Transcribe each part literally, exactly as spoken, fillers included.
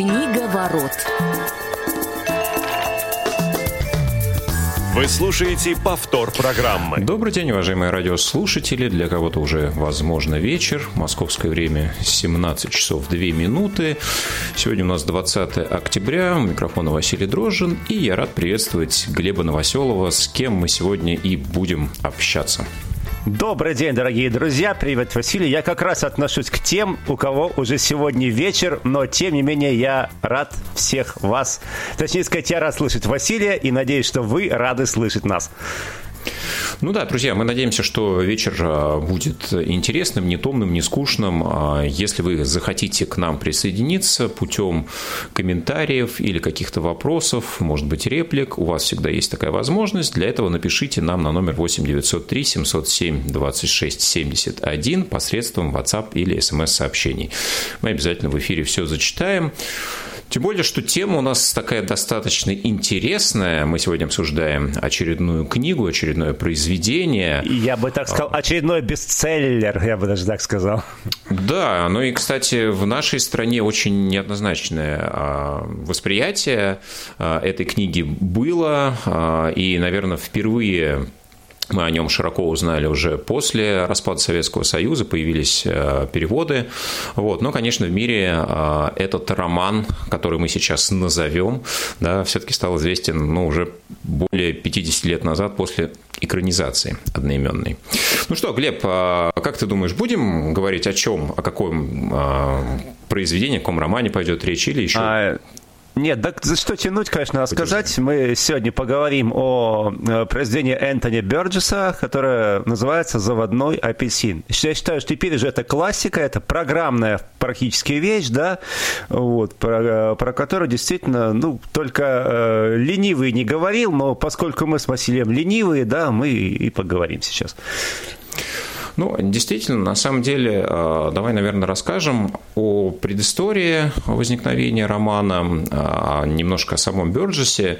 Книговорот. Вы слушаете повтор программы. Добрый день, уважаемые радиослушатели. Для кого-то уже, возможно, вечер. Московское время семнадцать часов две минуты. Сегодня у нас двадцатое октября. У микрофона Василий Дрожжин. И я рад приветствовать Глеба Новоселова, с кем мы сегодня и будем общаться. Добрый день, дорогие друзья. Привет, Василий. Я как раз отношусь к тем, у кого уже сегодня вечер, но, тем не менее, я рад всех вас. Точнее сказать, я рад слышать Василия и надеюсь, что вы рады слышать нас. Ну да, друзья, мы надеемся, что вечер будет интересным, не томным, не скучным. Если вы захотите к нам присоединиться путем комментариев или каких-то вопросов, может быть, реплик, у вас всегда есть такая возможность. Для этого напишите нам на номер восемь девятьсот три семьсот семь двадцать шесть семьдесят один посредством WhatsApp или эс эм эс-сообщений. Мы обязательно в эфире все зачитаем. Тем более, что тема у нас такая достаточно интересная. Мы сегодня обсуждаем очередную книгу, очередное произведение. Я бы так сказал, очередной бестселлер, я бы даже так сказал. Да, ну и, кстати, в нашей стране очень неоднозначное восприятие этой книги было. И, наверное, впервые... мы о нем широко узнали уже после распада Советского Союза, появились переводы. Вот. Но, конечно, в мире этот роман, который мы сейчас назовем, да, все-таки стал известен, ну, уже более пятьдесят лет назад после экранизации одноименной. Ну что, Глеб, как ты думаешь, будем говорить о чем, о каком произведении, о каком романе пойдет речь или еще... А... Нет, так за что тянуть, конечно, рассказать. Мы сегодня поговорим о произведении Энтони Бёрджесса, которое называется «Заводной апельсин». Я считаю, что теперь уже это классика, это программная практически вещь, да, вот, про, про которую действительно, ну, только э, ленивый не говорил, но поскольку мы с Василием ленивые, да, мы и поговорим сейчас. Ну, действительно, на самом деле, давай, наверное, расскажем о предыстории возникновения романа, немножко о самом Бёрджессе.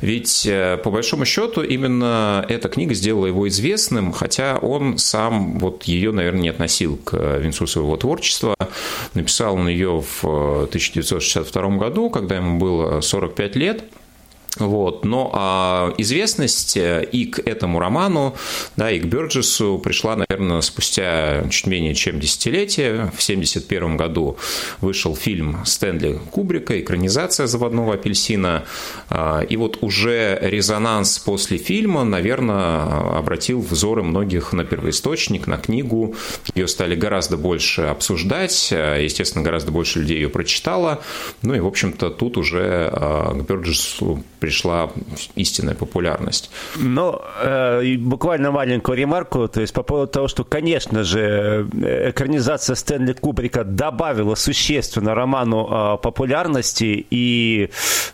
Ведь, по большому счету, именно эта книга сделала его известным, хотя он сам вот ее, наверное, не относил к венцу своего творчества. Написал он ее в тысяча девятьсот шестьдесят втором году, когда ему было сорок пять лет. Вот. Но а, известность и к этому роману, да, и к Бёрджессу пришла, наверное, спустя чуть менее чем десятилетие. В семьдесят первом году вышел фильм Стэнли Кубрика «Экранизация заводного апельсина». И вот уже резонанс после фильма, наверное, обратил взоры многих на первоисточник, на книгу. Ее стали гораздо больше обсуждать. Естественно, гораздо больше людей ее прочитало. Ну и, в общем-то, тут уже к Бёрджессу пришла истинная популярность. Но э, буквально маленькую ремарку, то есть по поводу того, что, конечно же, экранизация Стэнли Кубрика добавила существенно роману э, популярности, и,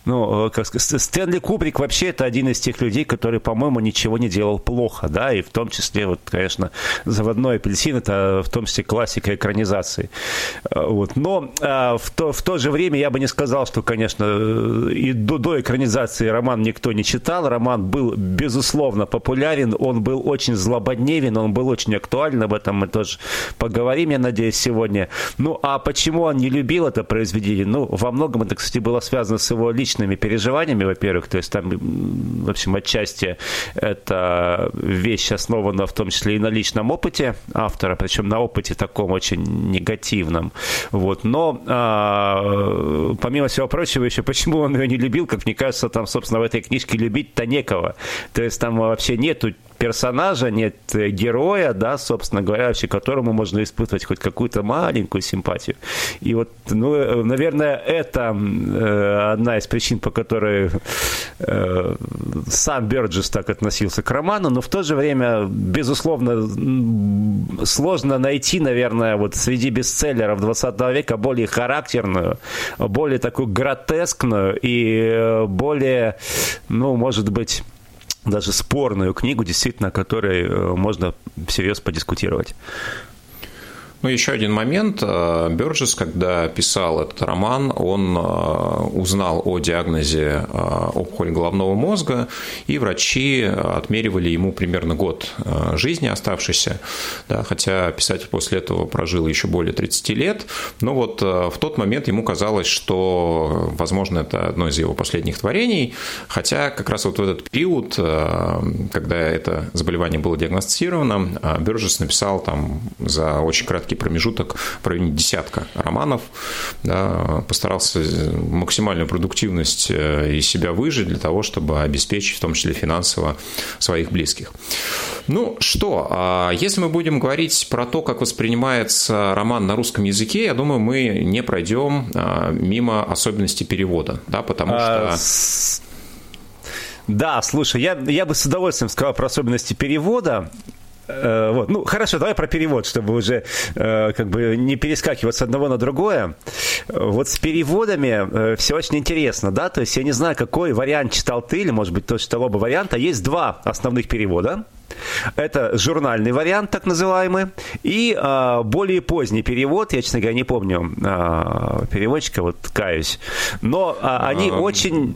ну, как сказать, Стэнли Кубрик вообще это один из тех людей, который, по-моему, ничего не делал плохо, да, и в том числе, вот, конечно, «Заводной апельсин» — это в том числе классика экранизации. Вот. Но э, в, то, в то же время я бы не сказал, что, конечно, и до, до экранизации роман никто не читал, роман был, безусловно, популярен, он был очень злободневен, он был очень актуален, об этом мы тоже поговорим, я надеюсь, сегодня. Ну, а почему он не любил это произведение? Ну, во многом это, кстати, было связано с его личными переживаниями, во-первых, то есть там, в общем, отчасти эта вещь основана в том числе и на личном опыте автора, причем на опыте таком очень негативном. Вот. Но, а, помимо всего прочего, еще почему он ее не любил, как мне кажется, там, собственно, в этой книжке любить-то некого. То есть там вообще нету персонажа, нет героя, да, собственно говоря, вообще, которому можно испытывать хоть какую-то маленькую симпатию. И вот, ну, наверное, это э, одна из причин, по которой э, сам Бёрджесс так относился к роману, но в то же время, безусловно, сложно найти, наверное, вот среди бестселлеров двадцатого века более характерную, более такую гротескную и более, ну, может быть, даже спорную книгу, действительно, о которой можно всерьез подискутировать. Ну, еще один момент. Бёрджесс, когда писал этот роман, он узнал о диагнозе опухоли головного мозга, и врачи отмеривали ему примерно год жизни оставшийся, да, хотя писатель после этого прожил еще более тридцати лет, но вот в тот момент ему казалось, что, возможно, это одно из его последних творений, хотя как раз вот в этот период, когда это заболевание было диагностировано, Бёрджесс написал там за очень краткий промежуток в районе десятка романов, да, постарался максимальную продуктивность из себя выжить для того, чтобы обеспечить, в том числе финансово, своих близких. Ну что, если мы будем говорить про то, как воспринимается роман на русском языке, я думаю, мы не пройдем мимо особенностей перевода, да, потому а... что... Да, слушай, я, я бы с удовольствием сказал про особенности перевода. Вот. Ну, хорошо, давай про перевод, чтобы уже э, как бы не перескакивать с одного на другое. Вот с переводами э, все очень интересно, да, то есть я не знаю, какой вариант читал ты, или, может быть, тоже читал оба варианта. Есть два основных перевода. Это журнальный вариант, так называемый, и э, более поздний перевод. Я, честно говоря, не помню э, переводчика, вот каюсь. Но э, они а... очень...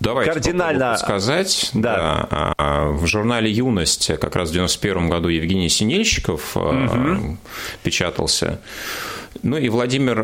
Давайте кардинально сказать. Да. Да, в журнале «Юность» как раз в девяносто первом году Евгений Синельщиков угу. печатался. Ну и Владимир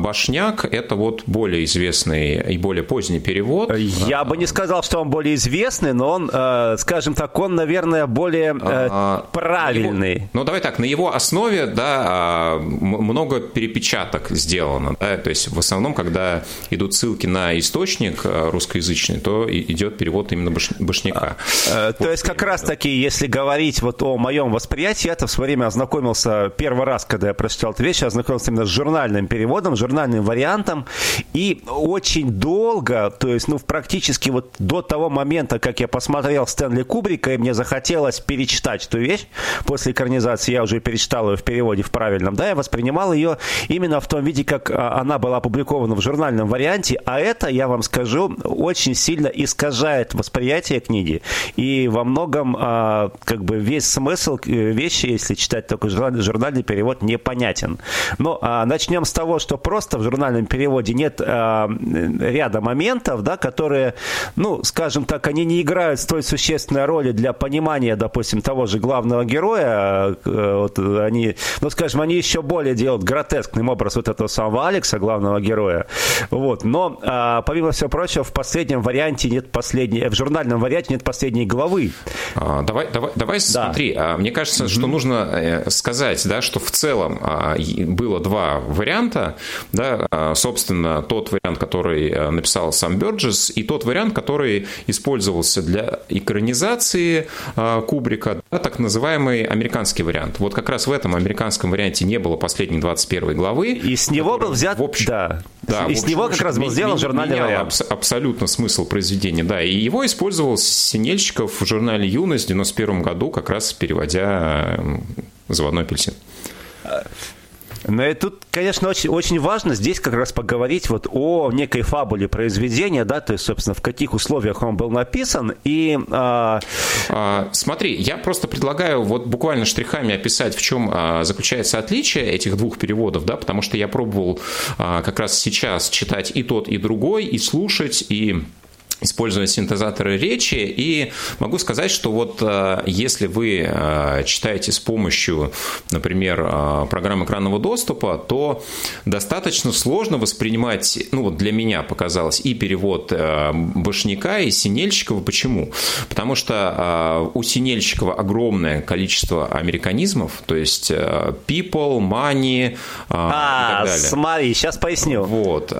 Бошняк – это вот более известный и более поздний перевод. Я бы не сказал, что он более известный, но он, скажем так, он, наверное, более а, правильный. Его, ну давай так, на его основе, да, много перепечаток сделано. Да, то есть в основном, когда идут ссылки на источник русскоязычный, то идет перевод именно Бошняка. А, вот. То есть как раз-таки, если говорить вот о моем восприятии, я-то в свое время ознакомился первый раз, когда я прочитал эту вещь, я ознакомился именно с журнальным переводом, журнальным вариантом. И очень долго, то есть, ну, практически вот до того момента, как я посмотрел Стэнли Кубрика, и мне захотелось перечитать эту вещь. После экранизации я уже перечитал ее в переводе в правильном, да, я воспринимал ее именно в том виде, как она была опубликована в журнальном варианте, а это, я вам скажу, очень сильно искажает восприятие книги. И во многом, а, как бы, весь смысл вещи, если читать только журнальный перевод, непонятен. Но а, начнем с того, что просто в журнальном переводе нет а, ряда моментов, да, которые, ну, скажем так, они не играют столь существенной роли для понимания, допустим, того же главного героя. Вот они, ну, скажем, они еще более делают гротескным образ вот этого самого Алекса, главного героя. Вот. Но, а, помимо всего прочего, в последнем варианте нет последней, в журнальном варианте нет последней главы. А, давай, давай, давай да. Смотри, а, мне кажется, mm-hmm. что нужно сказать, да, что в целом а, было два варианта, да, собственно, тот вариант, который написал сам Бёрджесс, и тот вариант, который использовался для экранизации Кубрика, да, так называемый американский вариант. Вот как раз в этом американском варианте не было последней двадцать первой главы. И с него был взят, в общем, да, да, и в общем, с него как раз был сделан журнальный вариант. Абс- абсолютно смысл произведения, да, и его использовал Синельщиков в журнале «Юность» в девяносто первом году, как раз переводя «Заводной апельсин». Но и тут, конечно, очень, очень важно здесь как раз поговорить вот о некой фабуле произведения, да, то есть, собственно, в каких условиях он был написан. И, а... А, смотри, я просто предлагаю вот буквально штрихами описать, в чем а, заключается отличие этих двух переводов, да, потому что я пробовал а, как раз сейчас читать и тот, и другой, и слушать, и... используя синтезаторы речи, и могу сказать, что вот если вы читаете с помощью, например, программ экранного доступа, то достаточно сложно воспринимать, ну вот для меня показалось, и перевод Бошняка, и Синельщикова. Почему? Потому что у Синельщикова огромное количество американизмов, то есть people, money а, и так далее. Смотри, сейчас поясню. Вот.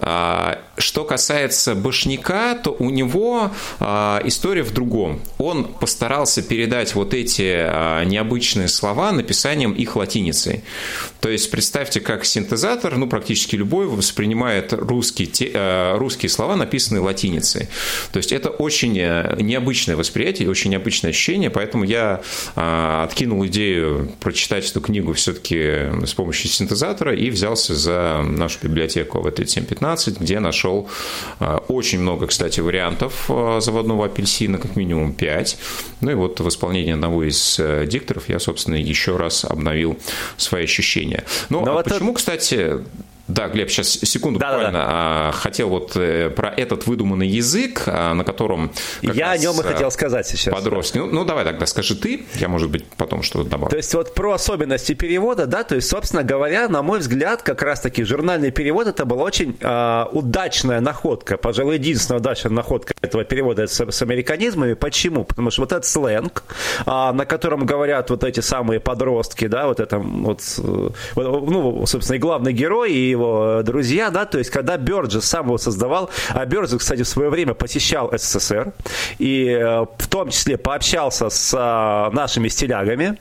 Что касается Бошняка, то у него Его, а, история в другом. Он постарался передать вот эти а, необычные слова написанием их латиницей. То есть представьте, как синтезатор, ну практически любой, воспринимает русские, те, а, русские слова, написанные латиницей. То есть это очень необычное восприятие, очень необычное ощущение, поэтому я а, откинул идею прочитать эту книгу все-таки с помощью синтезатора и взялся за нашу библиотеку в семь пятнадцать, где нашел а, очень много, кстати, вариантов вариантов «Заводного апельсина», как минимум пять. Ну и вот в исполнении одного из дикторов я, собственно, еще раз обновил свои ощущения. Ну, а вот почему, это... кстати... Да, Глеб, сейчас секунду да, буквально. Да, да. Хотел вот про этот выдуманный язык, на котором... Я о нем и хотел сказать сейчас. Подростки. Да. Ну, ну, давай тогда скажи ты, я, может быть, потом что-то добавлю. То есть вот про особенности перевода, да, то есть, собственно говоря, на мой взгляд, как раз-таки журнальный перевод, это была очень э, удачная находка, пожалуй, единственная удачная находка этого перевода с, с американизмами. Почему? Потому что вот этот сленг, э, на котором говорят вот эти самые подростки, да, вот это вот, э, ну, собственно, и главный герой, и его друзья, да, то есть когда Бёрджесс сам его создавал, а Бёрджесс, кстати, в свое время посещал СССР и в том числе пообщался с нашими стилягами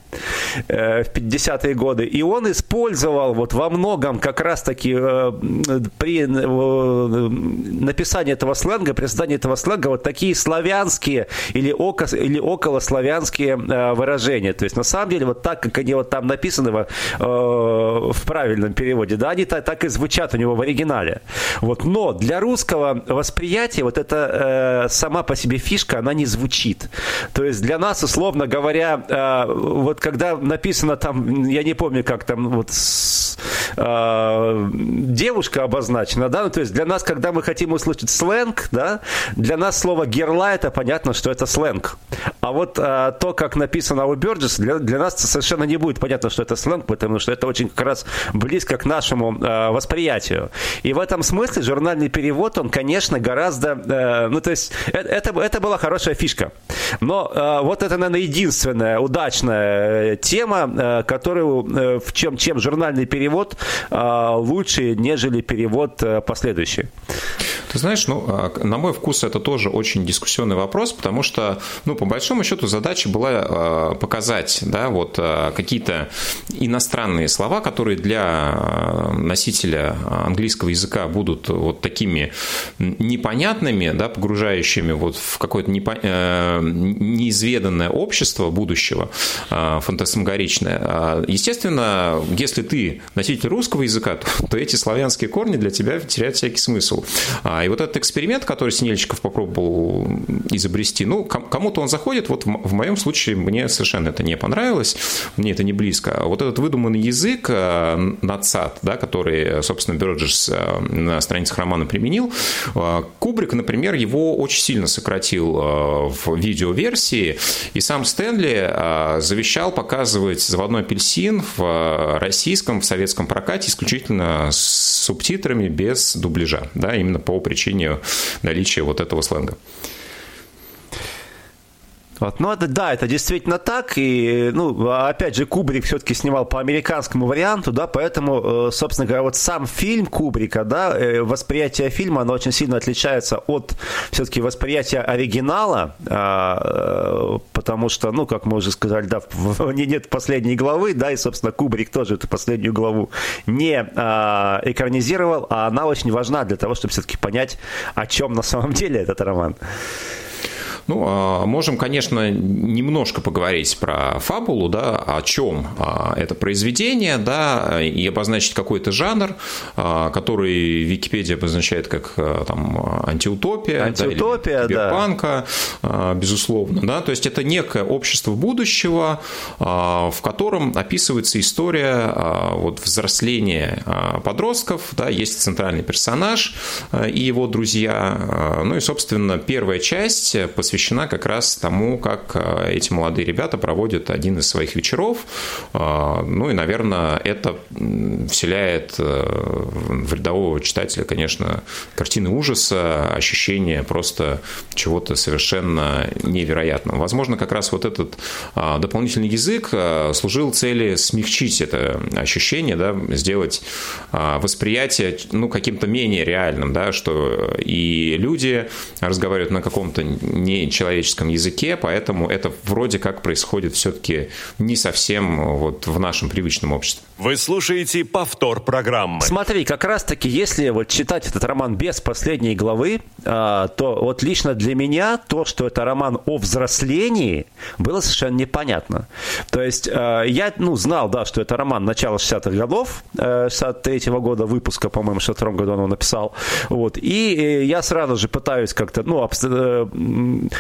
в пятидесятые годы, и он использовал вот во многом как раз-таки при написании этого сленга, при создании этого сленга вот такие славянские или, око, или околославянские выражения, то есть на самом деле вот так, как они вот там написаны в правильном переводе, да, они так и звучат у него в оригинале. Вот. Но для русского восприятия вот эта э, сама по себе фишка, она не звучит. То есть для нас, условно говоря, э, вот когда написано там, я не помню, как там вот с, э, девушка обозначена, да, ну, то есть для нас, когда мы хотим услышать сленг, да, для нас слово «герла» это понятно, что это сленг. А вот э, то, как написано у Бёрджесса, для, для нас совершенно не будет понятно, что это сленг, потому что это очень как раз близко к нашему восприятию. И в этом смысле журнальный перевод, он, конечно, гораздо... Ну, то есть, это, это была хорошая фишка. Но вот это, наверное, единственная удачная тема, которую, в чем, чем журнальный перевод лучше, нежели перевод последующий. Ты знаешь, ну, на мой вкус, это тоже очень дискуссионный вопрос, потому что, ну, по большому счету, задача была показать, да, вот какие-то иностранные слова, которые для носителя английского языка будут вот такими непонятными, да, погружающими вот в какое-то непо... неизведанное общество будущего, фантасмагоричное. Естественно, если ты носитель русского языка, то, то эти славянские корни для тебя теряют всякий смысл. И вот этот эксперимент, который Синельщиков попробовал изобрести, ну, кому-то он заходит, вот в моем случае мне совершенно это не понравилось, мне это не близко. Вот этот выдуманный язык, надсат, да, который, собственно, Бёрджесс на страницах романа применил, Кубрик, например, его очень сильно сократил в видеоверсии, и сам Стэнли завещал показывать «Заводной апельсин» в российском, в советском прокате исключительно с субтитрами, без дубляжа, да, именно по причине наличия вот этого сленга. Вот. Ну, это, да, это действительно так, и, ну, опять же, Кубрик все-таки снимал по американскому варианту, да, поэтому, собственно говоря, вот сам фильм Кубрика, да, восприятие фильма, оно очень сильно отличается от все-таки восприятия оригинала, потому что, ну, как мы уже сказали, да, нет последней главы, да, и, собственно, Кубрик тоже эту последнюю главу не экранизировал, а она очень важна для того, чтобы все-таки понять, о чем на самом деле этот роман. Ну, можем, конечно, немножко поговорить про фабулу, да, о чем это произведение, да, и обозначить какой-то жанр, который Википедия обозначает как там антиутопия, антиутопия, да, или киберпанка, да, безусловно, да, то есть это некое общество будущего, в котором описывается история вот взросления подростков, да, есть центральный персонаж и его друзья, ну и, собственно, первая часть посвящена посвящена как раз тому, как эти молодые ребята проводят один из своих вечеров. Ну и, наверное, это вселяет в рядового читателя, конечно, картины ужаса, ощущение просто чего-то совершенно невероятного. Возможно, как раз вот этот дополнительный язык служил цели смягчить это ощущение, да, сделать восприятие, ну, каким-то менее реальным, да, что и люди разговаривают на каком-то не человеческом языке, поэтому это вроде как происходит все-таки не совсем вот в нашем привычном обществе. Вы слушаете повтор программы. Смотри, как раз-таки, если вот читать этот роман без последней главы, то вот лично для меня то, что это роман о взрослении, было совершенно непонятно. То есть я, ну, знал, да, что это роман начала шестидесятых годов, шестьдесят третьего года выпуска, по-моему, в шестьдесят втором году он его написал. Вот. И я сразу же пытаюсь как-то, ну,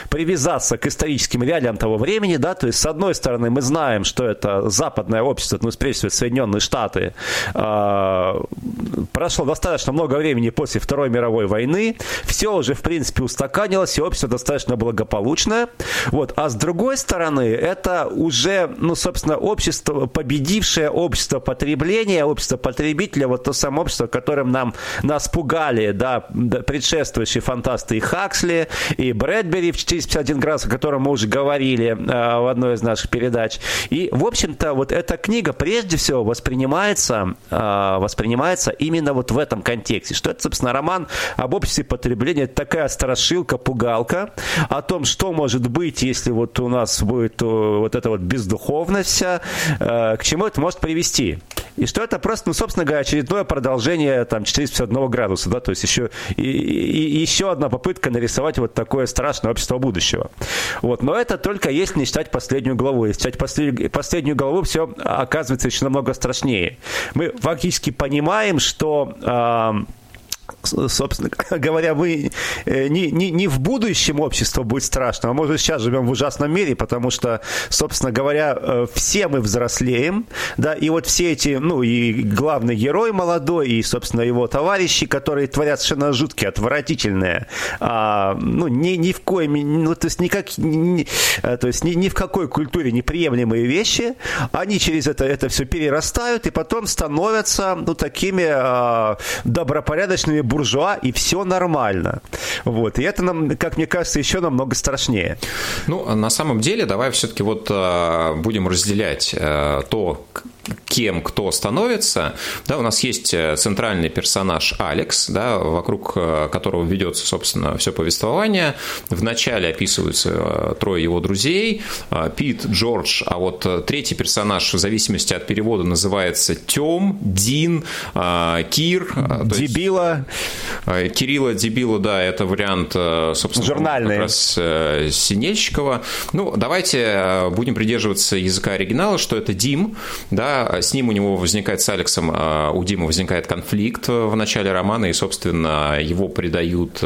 привязаться к историческим реалиям того времени, да, то есть с одной стороны мы знаем, что это западное общество, ну, прежде всего, Соединенные Штаты. Прошло достаточно много времени после Второй мировой войны. Все уже, в принципе, устаканилось, и общество достаточно благополучное. Вот. А с другой стороны, это уже, ну, собственно, общество, победившее общество потребления, общество потребителя, вот то самое общество, которым нам, нас пугали, да, предшествующие фантасты и Хаксли, и Брэдбери в четыреста пятьдесят один градус, о котором мы уже говорили э, в одной из наших передач. И, в общем-то, вот эта книга, прежде всего, воспринимается, воспринимается именно вот в этом контексте, что это, собственно, роман об обществе потребления, это такая страшилка, пугалка о том, что может быть, если вот у нас будет вот эта вот бездуховность вся, к чему это может привести. И что это просто, ну, собственно говоря, очередное продолжение там четыреста пятьдесят один градуса, да, то есть еще, и, и, еще одна попытка нарисовать вот такое страшное общество будущего. Вот, но это только если не читать последнюю главу. Если читать послед, последнюю главу, все оказывается еще намного страшнее. Мы фактически понимаем, что... Э- собственно говоря, мы не, не, не в будущем общество будет страшно, а мы уже сейчас живем в ужасном мире, потому что, собственно говоря, все мы взрослеем, да, и вот все эти, ну, и главный герой молодой, и, собственно, его товарищи, которые творят совершенно жуткие, отвратительные, а, ну, ни, ни в коем, ну, то есть, никак, ни, то есть ни, ни в какой культуре неприемлемые вещи, они через это, это все перерастают и потом становятся, ну, такими а, добропорядочными буржуа, и все нормально. Вот. И это нам, как мне кажется, еще намного страшнее. Ну, на самом деле, давай все-таки вот э, будем разделять э, то, кем кто становится. Да, у нас есть центральный персонаж Алекс, да, вокруг которого ведется, собственно, все повествование. Вначале описываются трое его друзей, Пит, Джордж, а вот третий персонаж в зависимости от перевода называется Тём, Дин, Кир. Дебила. Есть, Кирилла, Дебила, да, это вариант, собственно, журнальный, как раз Синельщикова. Ну, давайте будем придерживаться языка оригинала, что это Дим, да, с ним у него возникает, с Алексом, у Димы возникает конфликт в начале романа, и, собственно, его предают,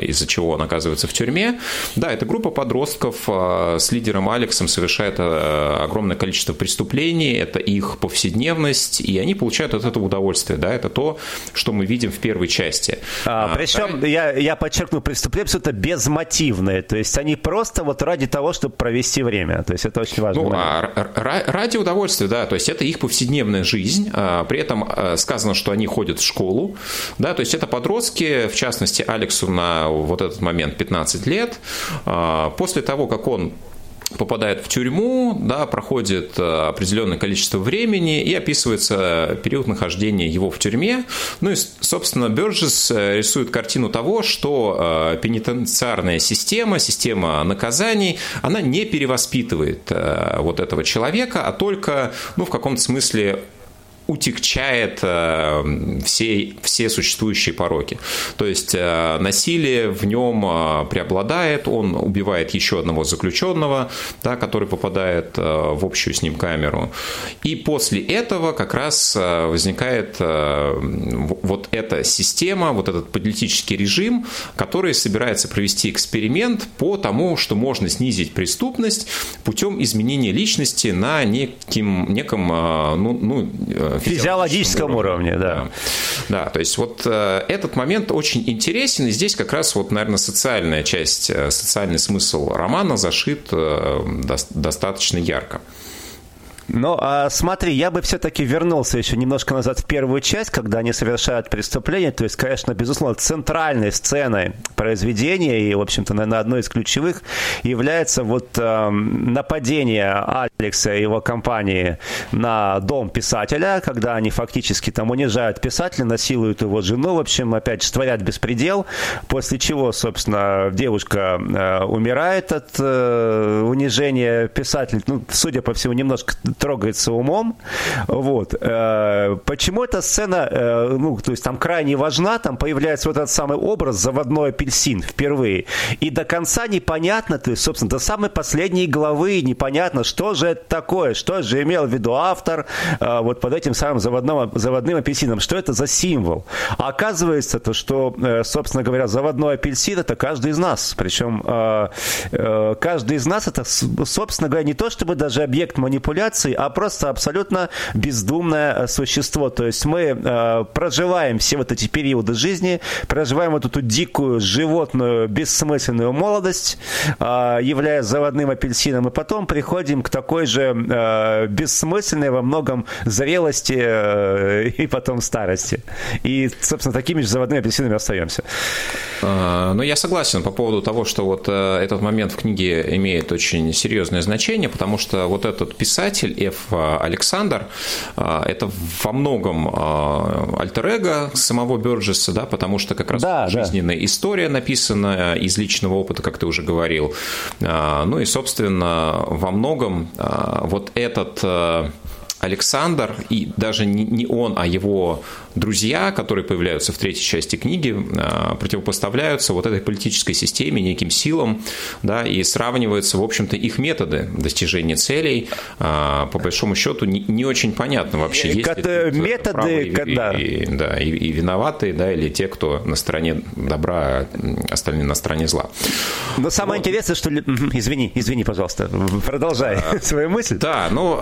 из-за чего он оказывается в тюрьме. Да, эта группа подростков с лидером Алексом совершает огромное количество преступлений, это их повседневность, и они получают от этого удовольствие, да, это то, что мы видим в первой части. А, причем, а, я, я подчеркну, преступление абсолютно безмотивное, то есть они просто вот ради того, чтобы провести время, то есть это очень важно. Ну, а, р- ради удовольствия, да, то есть это их повседневная жизнь, при этом сказано, что они ходят в школу, да, то есть это подростки, в частности, Алексу на вот этот момент пятнадцать лет, после того, как он попадает в тюрьму, да, проходит определенное количество времени и описывается период нахождения его в тюрьме. Ну и, собственно, Бёрджесс рисует картину того, что пенитенциарная система, система наказаний, она не перевоспитывает вот этого человека, а только, ну, в каком-то смысле утекчает э, все, все существующие пороки. То есть э, насилие в нем э, преобладает, он убивает еще одного заключенного, да, который попадает э, в общую с ним камеру. И после этого как раз э, возникает э, вот эта система, вот этот политический режим, который собирается провести эксперимент по тому, что можно снизить преступность путем изменения личности на неким, неком э, ну, ну, физиологическом уровне, да. Да, то есть вот э, этот момент очень интересен, и здесь как раз вот, наверное, социальная часть, э, социальный смысл романа зашит э, до, достаточно ярко. Ну, а смотри, я бы все-таки вернулся еще немножко назад в первую часть, когда они совершают преступление. То есть, конечно, безусловно, центральной сценой произведения и, в общем-то, наверное, одной из ключевых является вот э, нападение Алекса и его компании на дом писателя, когда они фактически там унижают писателя, насилуют его жену, в общем, опять же, творят беспредел, после чего, собственно, девушка э, умирает от э, унижения писателя. Ну, судя по всему, немножко трогается умом. Вот. Почему эта сцена, ну, то есть там крайне важна, там появляется вот этот самый образ «Заводной апельсин» впервые. И до конца непонятно, то есть, собственно, до самой последней главы непонятно, что же это такое, что же имел в виду автор вот под этим самым заводным, заводным апельсином, что это за символ. А оказывается то, что, собственно говоря, заводной апельсин – это каждый из нас. Причем каждый из нас – это, собственно говоря, не то чтобы даже объект манипуляции, а просто абсолютно бездумное существо. То есть мы проживаем все вот эти периоды жизни, проживаем вот эту дикую, животную, бессмысленную молодость, являясь заводным апельсином, и потом приходим к такой же бессмысленной во многом зрелости и потом старости. И, собственно, такими же заводными апельсинами остаемся. Ну, я согласен по поводу того, что вот этот момент в книге имеет очень серьезное значение, потому что вот этот писатель Ф. Александр, это во многом альтер-эго самого Бёрджесса, да, потому что как раз да, жизненная да. история написана из личного опыта, как ты уже говорил. Ну и, собственно, во многом вот этот Александр, и даже не он, а его друзья, которые появляются в третьей части книги, противопоставляются вот этой политической системе, неким силам, да, и сравниваются, в общем-то, их методы достижения целей, по большому счету, не, не очень понятно вообще, есть ли методы, правые, когда... и, да, и, и виноватые, да, или те, кто на стороне добра, а остальные на стороне зла. Но самое вот. Интересное, что... Извини, извини, пожалуйста, продолжай а, свою мысль. Да, ну,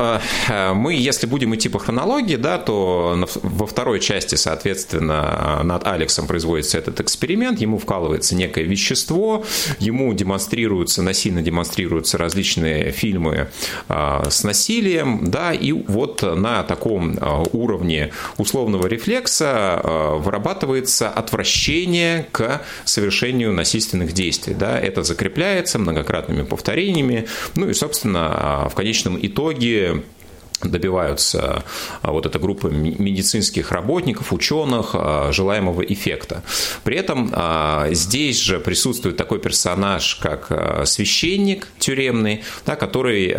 мы, если будем идти по хронологии, да, то во второй части, соответственно, над Алексом производится этот эксперимент, ему вкалывается некое вещество, ему демонстрируются, насильно демонстрируются различные фильмы с насилием, да, и вот на таком уровне условного рефлекса вырабатывается отвращение к совершению насильственных действий, да, это закрепляется многократными повторениями, ну и, собственно, в конечном итоге добиваются вот эта группа медицинских работников, ученых желаемого эффекта. При этом здесь же присутствует такой персонаж, как священник тюремный, да, который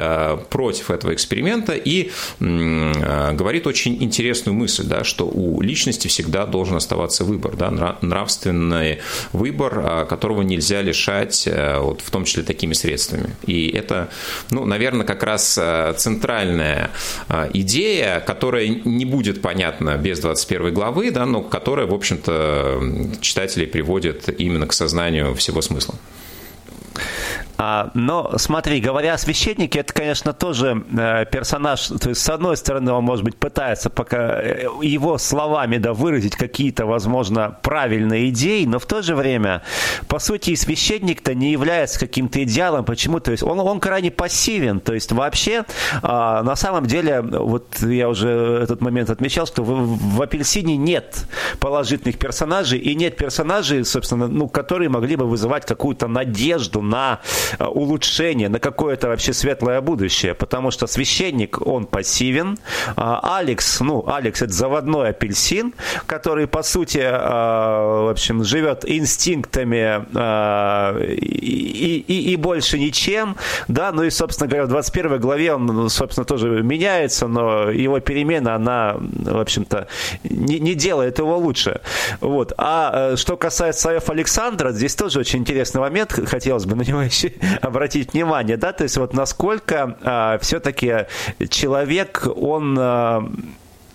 против этого эксперимента и говорит очень интересную мысль, да, что у личности всегда должен оставаться выбор, да, нравственный выбор, которого нельзя лишать, вот, в том числе такими средствами. И это, ну, наверное, как раз центральная идея, которая не будет понятна без двадцать первой главы, да, но которая, в общем-то, читателей приводит именно к сознанию всего смысла. Но смотри, говоря о священнике, это, конечно, тоже персонаж, то есть, с одной стороны, он, может быть, пытается пока его словами, да, выразить какие-то, возможно, правильные идеи, но в то же время, по сути, и священник-то не является каким-то идеалом. Почему? То есть он, он крайне пассивен, то есть вообще, на самом деле, вот я уже этот момент отмечал, что в, в «Апельсине» нет положительных персонажей, и нет персонажей, собственно, ну, которые могли бы вызывать какую-то надежду на улучшение, на какое-то вообще светлое будущее, потому что священник, он пассивен, Алекс, ну, Алекс — это заводной апельсин, который, по сути, в общем, живет инстинктами и, и, и больше ничем, да, ну и, собственно говоря, в двадцать первой главе он, собственно, тоже меняется, но его перемена, она, в общем-то, не, не делает его лучше, вот. А что касается Ф. Александра, здесь тоже очень интересный момент, хотелось бы на него еще обратить внимание, да, то есть вот насколько а, все-таки человек, он... А...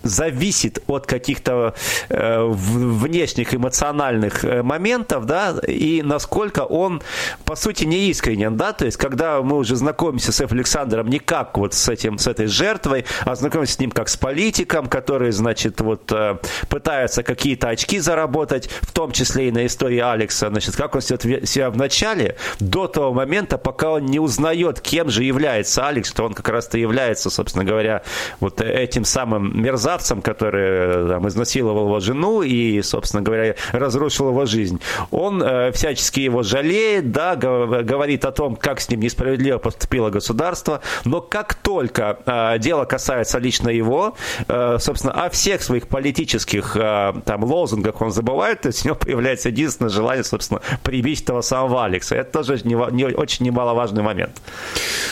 зависит от каких-то э, внешних эмоциональных моментов, да, и насколько он, по сути, неискренен, да, то есть, когда мы уже знакомимся с Ф. Александром не как вот с этим, с этой жертвой, а знакомимся с ним как с политиком, который, значит, вот э, пытается какие-то очки заработать, в том числе и на истории Алекса, значит, как он ведет себя в начале, до того момента, пока он не узнает, кем же является Алекс, что он как раз-то является, собственно говоря, вот этим самым мерзавцем, мерзавцем, который там, изнасиловал его жену и, собственно говоря, разрушил его жизнь. Он э, всячески его жалеет, да, говорит о том, как с ним несправедливо поступило государство, но как только э, дело касается лично его, э, собственно, о всех своих политических э, там, лозунгах он забывает, то есть у него появляется единственное желание, собственно, прибить того самого Алекса. Это тоже не, не, очень немаловажный момент.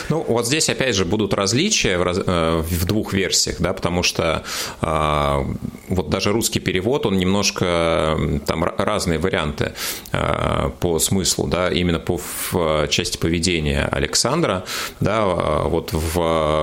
Ну, вот здесь, опять же, будут различия в, э, в двух версиях, да, потому что э, вот даже русский перевод, он немножко там разные варианты э, по смыслу, да, именно по в части поведения Александра, да, вот в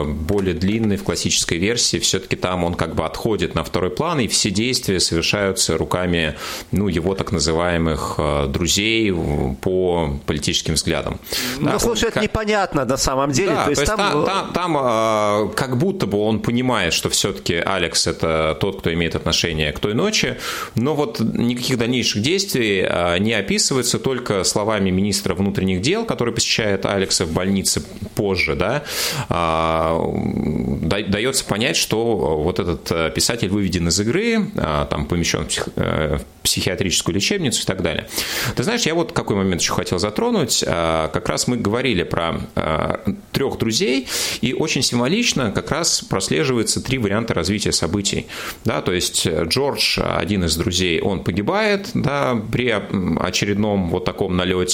более длинной, в классической версии, все-таки там он как бы отходит на второй план, и все действия совершаются руками, ну, его так называемых друзей по политическим взглядам. Ну, да, слушай, он, это как... непонятно на самом деле. Да, то есть, то есть там... Там, там, там как будто бы он понимает, что все-таки Алекс – это тот, кто имеет отношение к той ночи, но вот никаких дальнейших действий не описывается, только словами министра внутренних дел, который посещает Алекса в больнице позже, да, дается понять, что вот этот писатель выведен из игры, там помещен в, псих... в психиатрическую лечебницу и так далее. Ты знаешь, я вот какой момент еще хотел затронуть. Как раз мы говорили про трех друзей, и очень символично как раз прослеживаются три варианта развития событий. Да, то есть Джордж, один из друзей, он погибает, да, при очередном вот таком налете.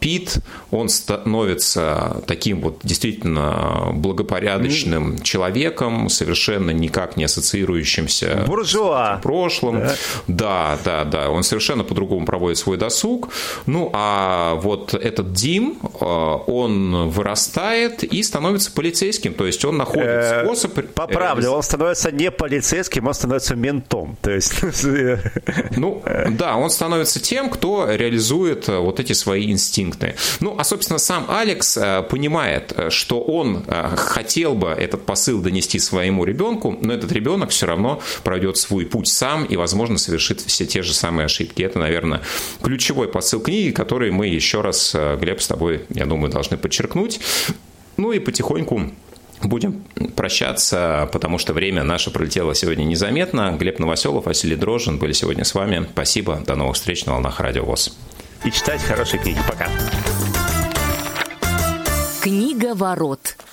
Пит, он становится таким вот действительно благопорядочным mm. человеком, совершенно никак не ассоциирующимся буржуа с прошлым. Yeah. Да, да, да. Он совершенно по-другому проводит свой досуг. Ну, а вот этот Дим, он вырастает и становится полицейским. То есть он находит способ... По правде, он становится не полицейским, он становится ментом. То есть... Ну, да, он становится тем, кто реализует вот эти свои инстинкты. Ну, а, собственно, сам Алекс понимает, что он хотел бы этот посыл донести своему ребенку, но этот ребенок все равно пройдет свой путь сам и, возможно, совершит все те же самые ошибки. Это, наверное, ключевой посыл книги, который мы еще раз, Глеб, с тобой, я думаю, должны подчеркнуть. Ну и потихоньку будем прощаться, потому что время наше пролетело сегодня незаметно. Глеб Новоселов, Василий Дрожжин были сегодня с вами. Спасибо. До новых встреч на волнах Радио ВОС. И читать хорошие книги. Пока. Книговорот.